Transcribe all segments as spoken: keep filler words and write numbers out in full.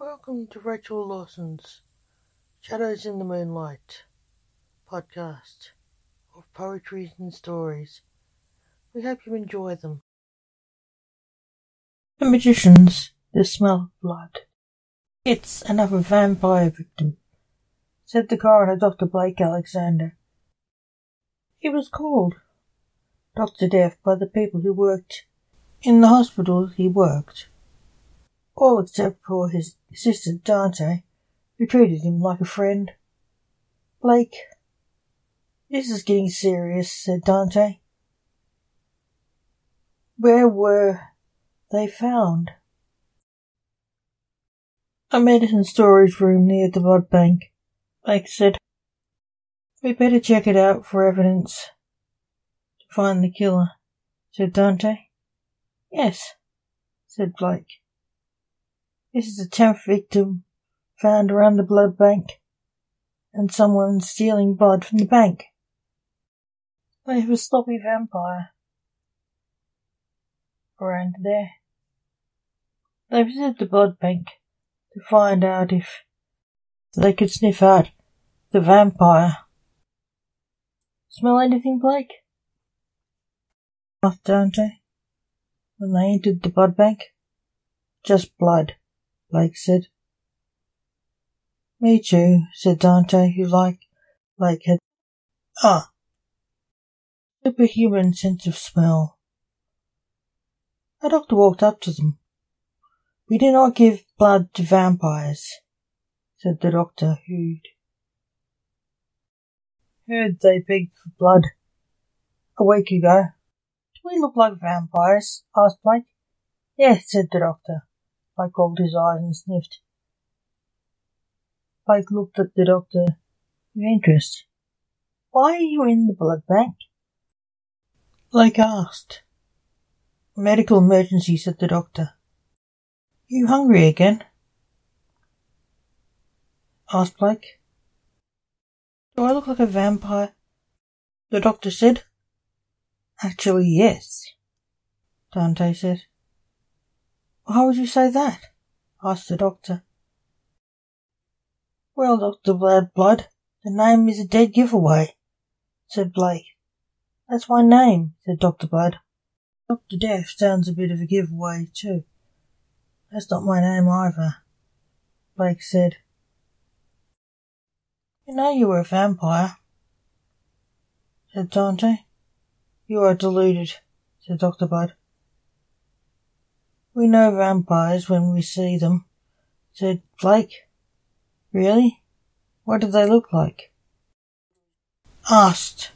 Welcome to Rachel Lawson's Shadows in the Moonlight podcast of poetries and stories. We hope you enjoy them. The magicians, the smell of blood. It's another vampire victim, said the coroner, Doctor Blake Alexander. He was called Doctor Death by the people who worked in the hospital he worked. All except for his assistant Dante, who treated him like a friend. Blake, this is getting serious, said Dante. Where were they found? A medicine storage room near the blood bank, Blake said. We better check it out for evidence to find the killer, said Dante. Yes, said Blake. This is the tenth victim found around the blood bank and someone stealing blood from the bank. They have a sloppy vampire around there. They visited the blood bank to find out if they could sniff out the vampire. Smell anything, Blake? Laughed Dante when they entered the blood bank. Just blood, Blake said. Me too, said Dante, who like Blake had ah superhuman sense of smell. A doctor walked up to them. We do not give blood to vampires, said the doctor, who'd heard they begged for blood a week ago. Do we look like vampires? Asked Blake. Yes, said the doctor. Blake rolled his eyes and sniffed. Blake looked at the doctor with interest. Why are you in the blood bank? Blake asked. Medical emergency, said the doctor. You hungry again? Asked Blake. Do I look like a vampire? The doctor said. Actually, yes, Dante said. How would you say that? Asked the doctor. Well, Doctor Blood, the name is a dead giveaway, said Blake. That's my name, said Doctor Blood. Doctor Death sounds a bit of a giveaway, too. That's not my name either, Blake said. You know you were a vampire, said Dante. You are deluded, said Doctor Blood. We know vampires when we see them, said Blake. Really? What do they look like? Asked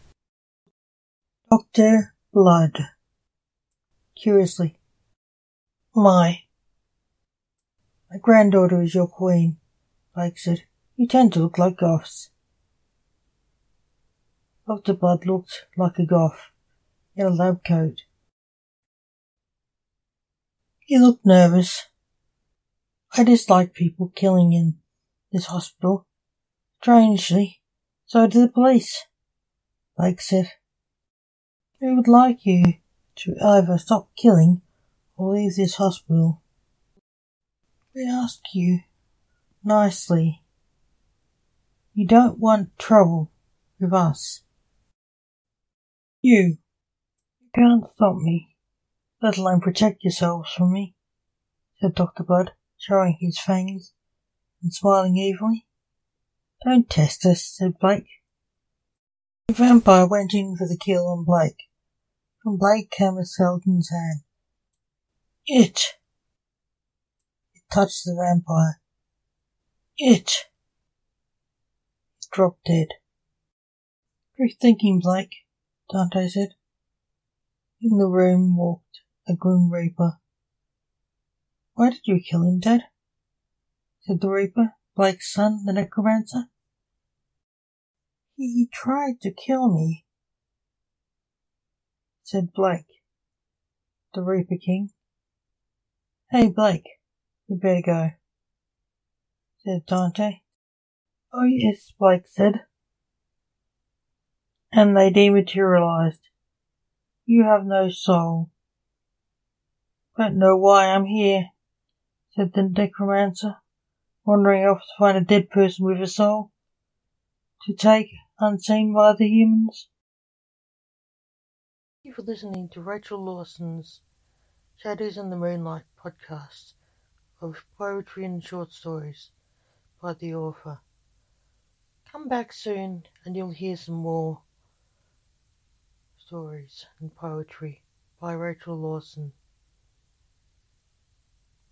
Doctor Blood curiously. My. My granddaughter is your queen, Blake said. You tend to look like goths. Doctor Blood looked like a goth in a lab coat. He looked nervous. I dislike people killing in this hospital. Strangely, so do the police, Blake said. We would like you to either stop killing or leave this hospital. We ask you nicely. You don't want trouble with us. You, you can't stop me. Let alone protect yourselves from me, said Doctor Blood, showing his fangs and smiling evilly. Don't test us, said Blake. The vampire went in for the kill on Blake. From Blake came a Selden's hand. It. It touched the vampire. It. It dropped dead. Quick thinking, Blake, Dante said. In the room walked a grim reaper. Why did you kill him, Dad? Said the reaper, Blake's son, the necromancer. He tried to kill me, said Blake, the reaper king. Hey, Blake, you better go, said Dante. Oh, yes, Blake said. And they dematerialized. You have no soul. Don't know why I'm here, said the necromancer. wandering off to find a dead person with a soul to take unseen by the humans. Thank you for listening to Rachel Lawson's Shadows in the Moonlight podcast of poetry and short stories by the author. Come back soon and you'll hear some more stories and poetry by Rachel Lawson.